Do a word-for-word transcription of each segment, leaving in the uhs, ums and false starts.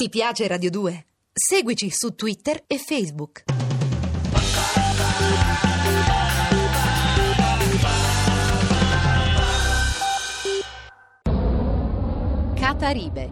Ti piace Radio due? Seguici su Twitter e Facebook. Cataribe.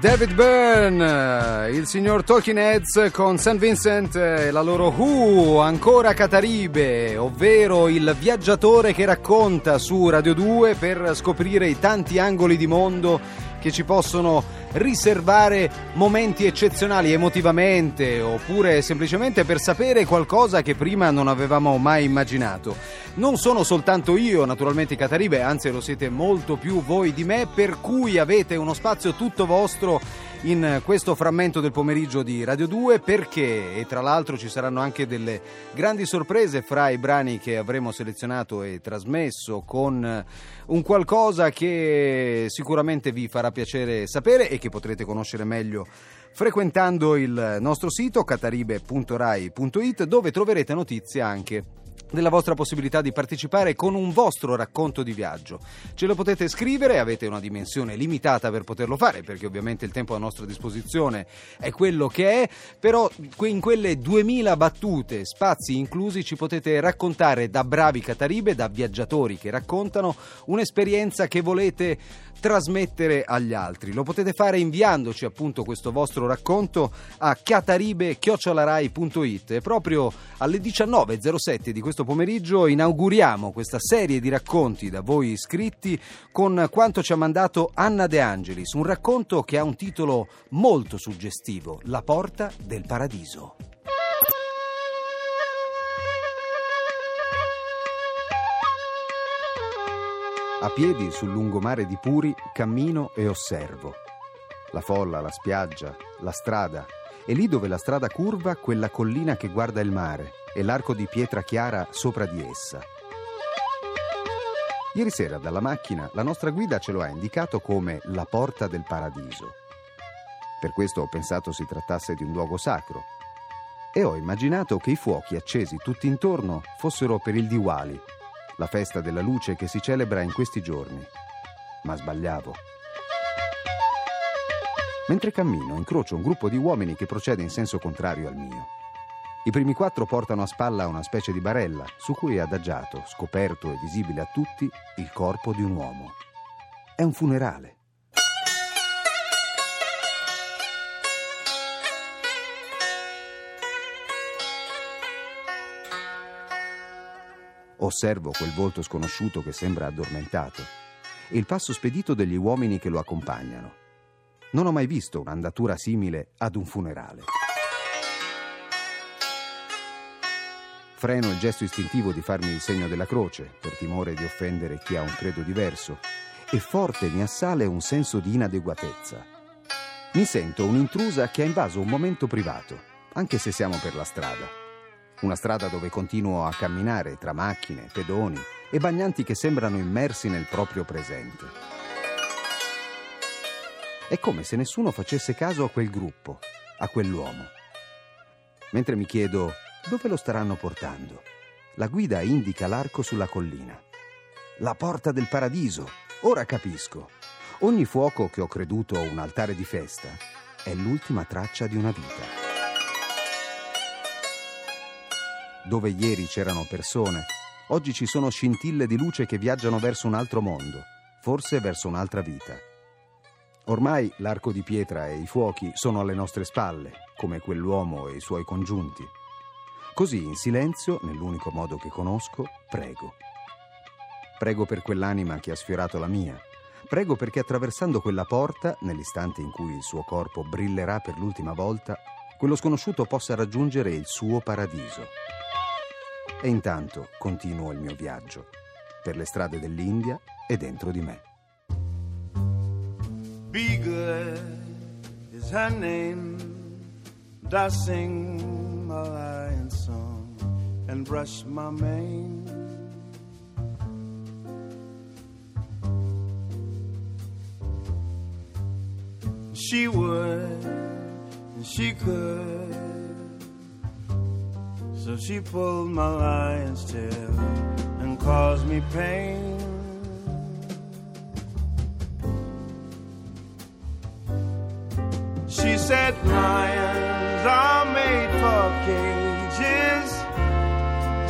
David Byrne, il signor Talking Heads con Saint Vincent e la loro Who, ancora Cataribe, ovvero il viaggiatore che racconta su Radio due per scoprire i tanti angoli di mondo che ci possono riservare momenti eccezionali emotivamente, oppure semplicemente per sapere qualcosa che prima non avevamo mai immaginato. Non sono soltanto io, naturalmente, Cataribe, anzi lo siete molto più voi di me, per cui avete uno spazio tutto vostro in questo frammento del pomeriggio di Radio due, perché, e tra l'altro ci saranno anche delle grandi sorprese fra i brani che avremo selezionato e trasmesso, con un qualcosa che sicuramente vi farà piacere sapere e che potrete conoscere meglio frequentando il nostro sito cataribe punto rai punto it, dove troverete notizie anche della vostra possibilità di partecipare con un vostro racconto di viaggio. Ce lo potete scrivere, avete una dimensione limitata per poterlo fare, perché ovviamente il tempo a nostra disposizione è quello che è, però in quelle duemila battute, spazi inclusi, ci potete raccontare, da bravi Cataribe, da viaggiatori che raccontano, un'esperienza che volete trasmettere agli altri. Lo potete fare inviandoci appunto questo vostro racconto a cataribe chiocciola rai punto it, e proprio alle diciannove e zero sette di questo pomeriggio inauguriamo questa serie di racconti da voi scritti con quanto ci ha mandato Anna De Angelis, un racconto che ha un titolo molto suggestivo: La porta del paradiso. A piedi sul lungomare di Puri cammino e osservo la folla, la spiaggia, la strada, e lì dove la strada curva quella collina che guarda il mare e l'arco di pietra chiara sopra di essa. Ieri sera dalla macchina la nostra guida ce lo ha indicato come la porta del paradiso. Per questo ho pensato si trattasse di un luogo sacro e ho immaginato che i fuochi accesi tutti intorno fossero per il Diwali, la festa della luce che si celebra in questi giorni. Ma sbagliavo. Mentre cammino incrocio un gruppo di uomini che procede in senso contrario al mio. I primi quattro portano a spalla una specie di barella su cui è adagiato, scoperto e visibile a tutti, il corpo di un uomo. È un funerale. Osservo quel volto sconosciuto che sembra addormentato e il passo spedito degli uomini che lo accompagnano. Non ho mai visto un'andatura simile ad un funerale. Freno il gesto istintivo di farmi il segno della croce, per timore di offendere chi ha un credo diverso, e forte mi assale un senso di inadeguatezza. Mi sento un'intrusa che ha invaso un momento privato, anche se siamo per la strada. Una strada dove continuo a camminare tra macchine, pedoni e bagnanti che sembrano immersi nel proprio presente. È come se nessuno facesse caso a quel gruppo, a quell'uomo. Mentre mi chiedo dove lo staranno portando, la guida indica l'arco sulla collina. La porta del paradiso, ora capisco. Ogni fuoco che ho creduto un altare di festa è l'ultima traccia di una vita. Dove ieri c'erano persone, oggi ci sono scintille di luce che viaggiano verso un altro mondo, forse verso un'altra vita. Ormai l'arco di pietra e i fuochi sono alle nostre spalle, come quell'uomo e i suoi congiunti. Così, in silenzio, nell'unico modo che conosco, prego. Prego per quell'anima che ha sfiorato la mia. Prego perché, attraversando quella porta, nell'istante in cui il suo corpo brillerà per l'ultima volta, quello sconosciuto possa raggiungere il suo paradiso. E intanto continuo il mio viaggio, per le strade dell'India e dentro di me. Be good is her name, does sing Malayan song and brush my mane. She would, and she could. So she pulled my lion's tail and caused me pain. She said lions are made for cages,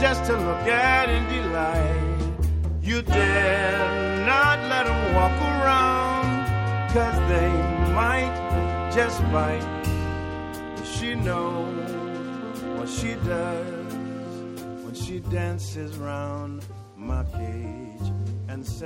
just to look at and delight. You dare not let them walk around, cause they might just bite. She knows what she does when she dances round my cage.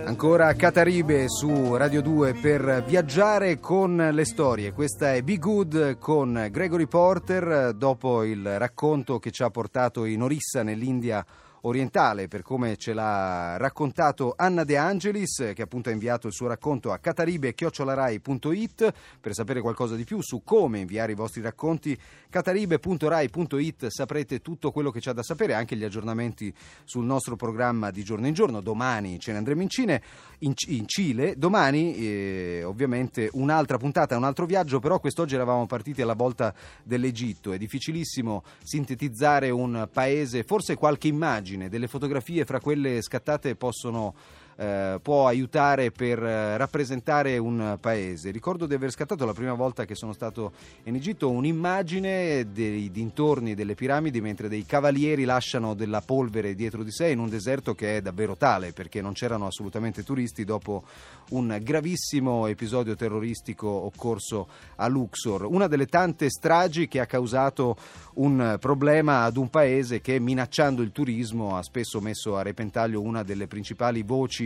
Ancora Cataribe su Radio due per viaggiare con le storie. Questa è Be Good con Gregory Porter, dopo il racconto che ci ha portato in Orissa, nell'India orientale, per come ce l'ha raccontato Anna De Angelis, che appunto ha inviato il suo racconto a cataribe chiocciola rai punto it. Per sapere qualcosa di più su come inviare i vostri racconti, cataribe punto rai punto it, saprete tutto quello che c'è da sapere, anche gli aggiornamenti sul nostro programma di giorno in giorno. Domani ce ne andremo in Cile, in, in Cile. Domani eh, ovviamente un'altra puntata, un altro viaggio, però quest'oggi eravamo partiti alla volta dell'Egitto. È difficilissimo sintetizzare un paese, forse qualche immagine delle fotografie fra quelle scattate possono eh, può aiutare per eh, rappresentare un paese. Ricordo di aver scattato la prima volta che sono stato in Egitto un'immagine dei dintorni delle piramidi, mentre dei cavalieri lasciano della polvere dietro di sé in un deserto che è davvero tale, perché non c'erano assolutamente turisti dopo un gravissimo episodio terroristico occorso a Luxor, una delle tante stragi che ha causato un problema ad un paese che, minacciando il turismo, ha spesso messo a repentaglio una delle principali voci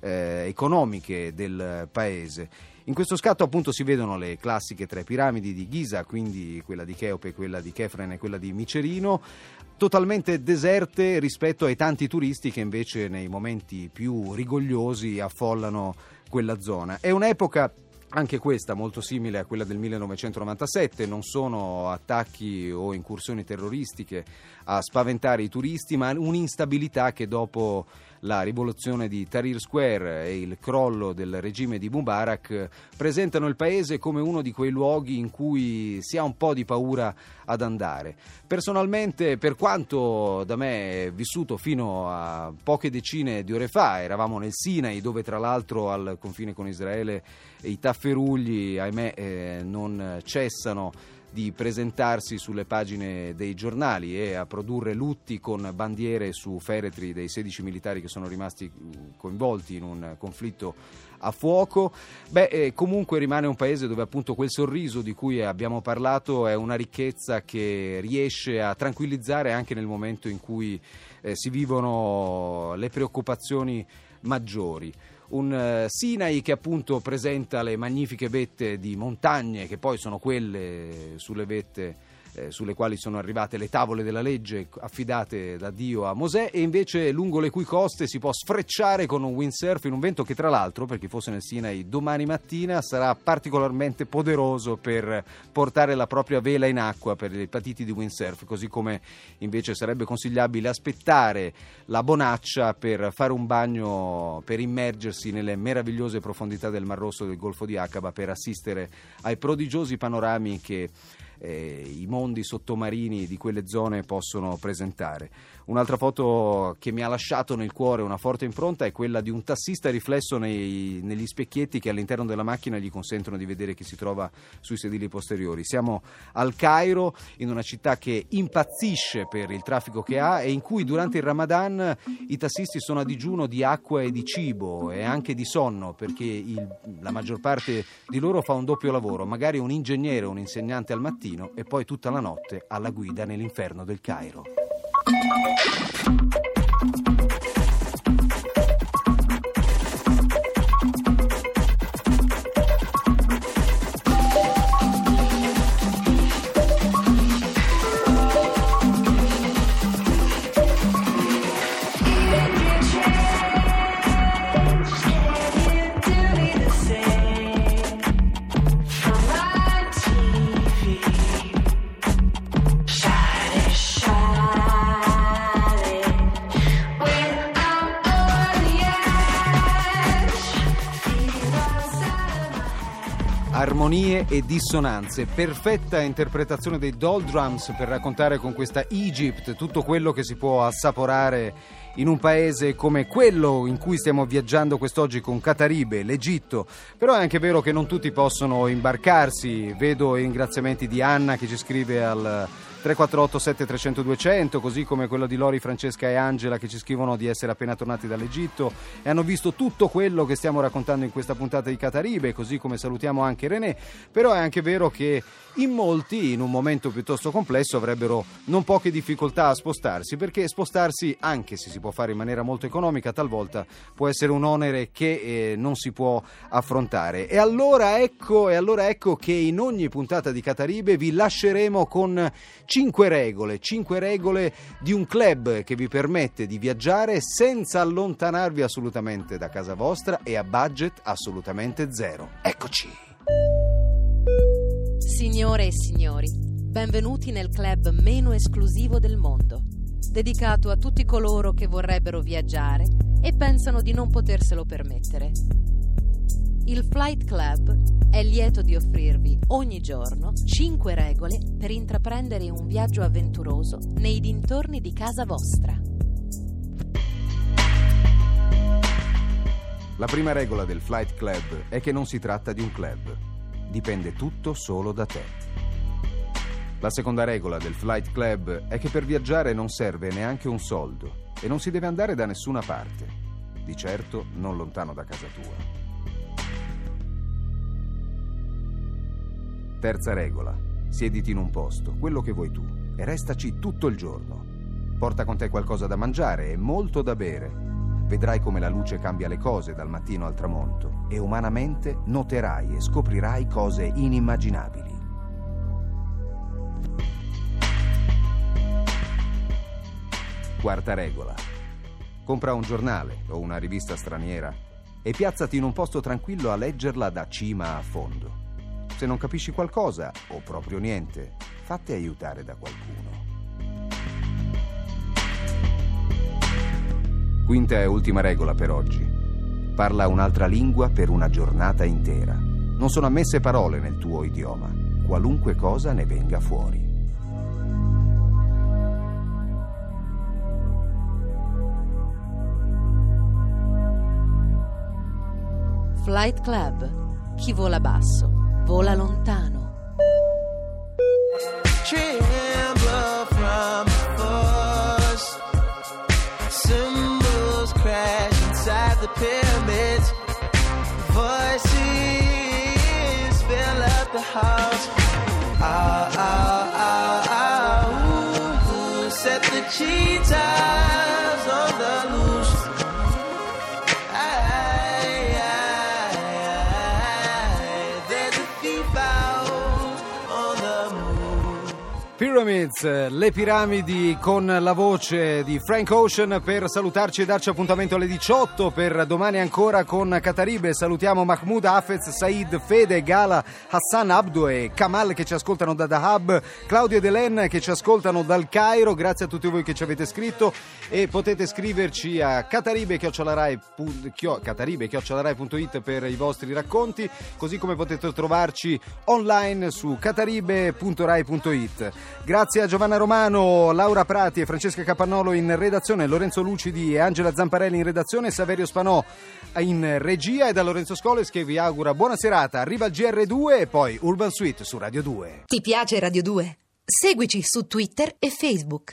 eh, economiche del paese. In questo scatto appunto si vedono le classiche tre piramidi di Giza, quindi quella di Cheope, quella di Kefren e quella di Micerino, totalmente deserte rispetto ai tanti turisti che invece nei momenti più rigogliosi affollano quella zona. È un'epoca anche questa molto simile a quella del millenovecentonovantasette, non sono attacchi o incursioni terroristiche a spaventare i turisti, ma un'instabilità che dopo la rivoluzione di Tahrir Square e il crollo del regime di Mubarak presentano il paese come uno di quei luoghi in cui si ha un po' di paura ad andare. Personalmente, per quanto da me vissuto fino a poche decine di ore fa, eravamo nel Sinai, dove tra l'altro al confine con Israele i tafferugli, ahimè, eh, non cessano di presentarsi sulle pagine dei giornali e a produrre lutti con bandiere su feretri dei sedici militari che sono rimasti coinvolti in un conflitto a fuoco. Beh, eh, comunque rimane un paese dove appunto quel sorriso di cui abbiamo parlato è una ricchezza che riesce a tranquillizzare anche nel momento in cui eh, si vivono le preoccupazioni maggiori. Un Sinai che appunto presenta le magnifiche vette di montagne, che poi sono quelle sulle vette eh, sulle quali sono arrivate le tavole della legge affidate da Dio a Mosè, e invece lungo le cui coste si può sfrecciare con un windsurf in un vento che, tra l'altro, per chi fosse nel Sinai domani mattina, sarà particolarmente poderoso per portare la propria vela in acqua per le patiti di windsurf, così come invece sarebbe consigliabile aspettare la bonaccia per fare un bagno, per immergersi nelle meravigliose profondità del Mar Rosso e del Golfo di Aqaba, per assistere ai prodigiosi panorami che Eh, i mondi sottomarini di quelle zone possono presentare. Un'altra foto che mi ha lasciato nel cuore una forte impronta è quella di un tassista riflesso nei, negli specchietti che all'interno della macchina gli consentono di vedere chi si trova sui sedili posteriori. Siamo al Cairo, in una città che impazzisce per il traffico che ha e in cui durante il Ramadan i tassisti sono a digiuno di acqua e di cibo e anche di sonno, perché il, la maggior parte di loro fa un doppio lavoro, magari un ingegnere o un insegnante al mattino e poi tutta la notte alla guida nell'inferno del Cairo. armonie e dissonanze, perfetta interpretazione dei Doll Drums per raccontare con questa Egypt tutto quello che si può assaporare in un paese come quello in cui stiamo viaggiando quest'oggi con Cataribe, l'Egitto. Però è anche vero che non tutti possono imbarcarsi. Vedo i ringraziamenti di Anna che ci scrive al tre quattro otto sette trecento duecento, così come quello di Lori, Francesca e Angela che ci scrivono di essere appena tornati dall'Egitto e hanno visto tutto quello che stiamo raccontando in questa puntata di Cataribe, così come salutiamo anche René. Però è anche vero che in molti, in un momento piuttosto complesso, avrebbero non poche difficoltà a spostarsi, perché spostarsi, anche se si può fare in maniera molto economica, talvolta può essere un onere che eh, non si può affrontare. E allora ecco, e allora ecco che in ogni puntata di Cataribe vi lasceremo con Cinque regole, cinque regole di un club che vi permette di viaggiare senza allontanarvi assolutamente da casa vostra e a budget assolutamente zero. Eccoci! Signore e signori, benvenuti nel club meno esclusivo del mondo, dedicato a tutti coloro che vorrebbero viaggiare e pensano di non poterselo permettere. Il Flight Club è lieto di offrirvi ogni giorno cinque regole per intraprendere un viaggio avventuroso nei dintorni di casa vostra. La prima regola del Flight Club è che non si tratta di un club. Dipende tutto solo da te. La seconda regola del Flight Club è che per viaggiare non serve neanche un soldo e non si deve andare da nessuna parte, di certo non lontano da casa tua. Terza regola, siediti in un posto, quello che vuoi tu, e restaci tutto il giorno. Porta con te qualcosa da mangiare e molto da bere. Vedrai come la luce cambia le cose dal mattino al tramonto e umanamente noterai e scoprirai cose inimmaginabili. Quarta regola, compra un giornale o una rivista straniera e piazzati in un posto tranquillo a leggerla da cima a fondo. Se non capisci qualcosa, o proprio niente, fatti aiutare da qualcuno. Quinta e ultima regola per oggi. Parla un'altra lingua per una giornata intera. Non sono ammesse parole nel tuo idioma, qualunque cosa ne venga fuori. Flight Club. Chi vola basso vola lontano. Le piramidi, con la voce di Frank Ocean, per salutarci e darci appuntamento alle diciotto. Per domani ancora con Cataribe salutiamo Mahmoud, Hafez, Said, Fede, Gala, Hassan, Abdo e Kamal che ci ascoltano da Dahab, Claudio ed Helen che ci ascoltano dal Cairo. Grazie a tutti voi che ci avete scritto e potete scriverci a cataribe chiocciola rai punto it per i vostri racconti, così come potete trovarci online su cataribe punto rai punto it. Grazie a Giovanna Romano, Laura Prati e Francesca Capannolo in redazione, Lorenzo Lucidi e Angela Zamparelli in redazione, Saverio Spanò in regia, e da Lorenzo Scoles che vi augura buona serata. Arriva il G R due e poi Urban Suite su Radio due. Ti piace Radio due? Seguici su Twitter e Facebook.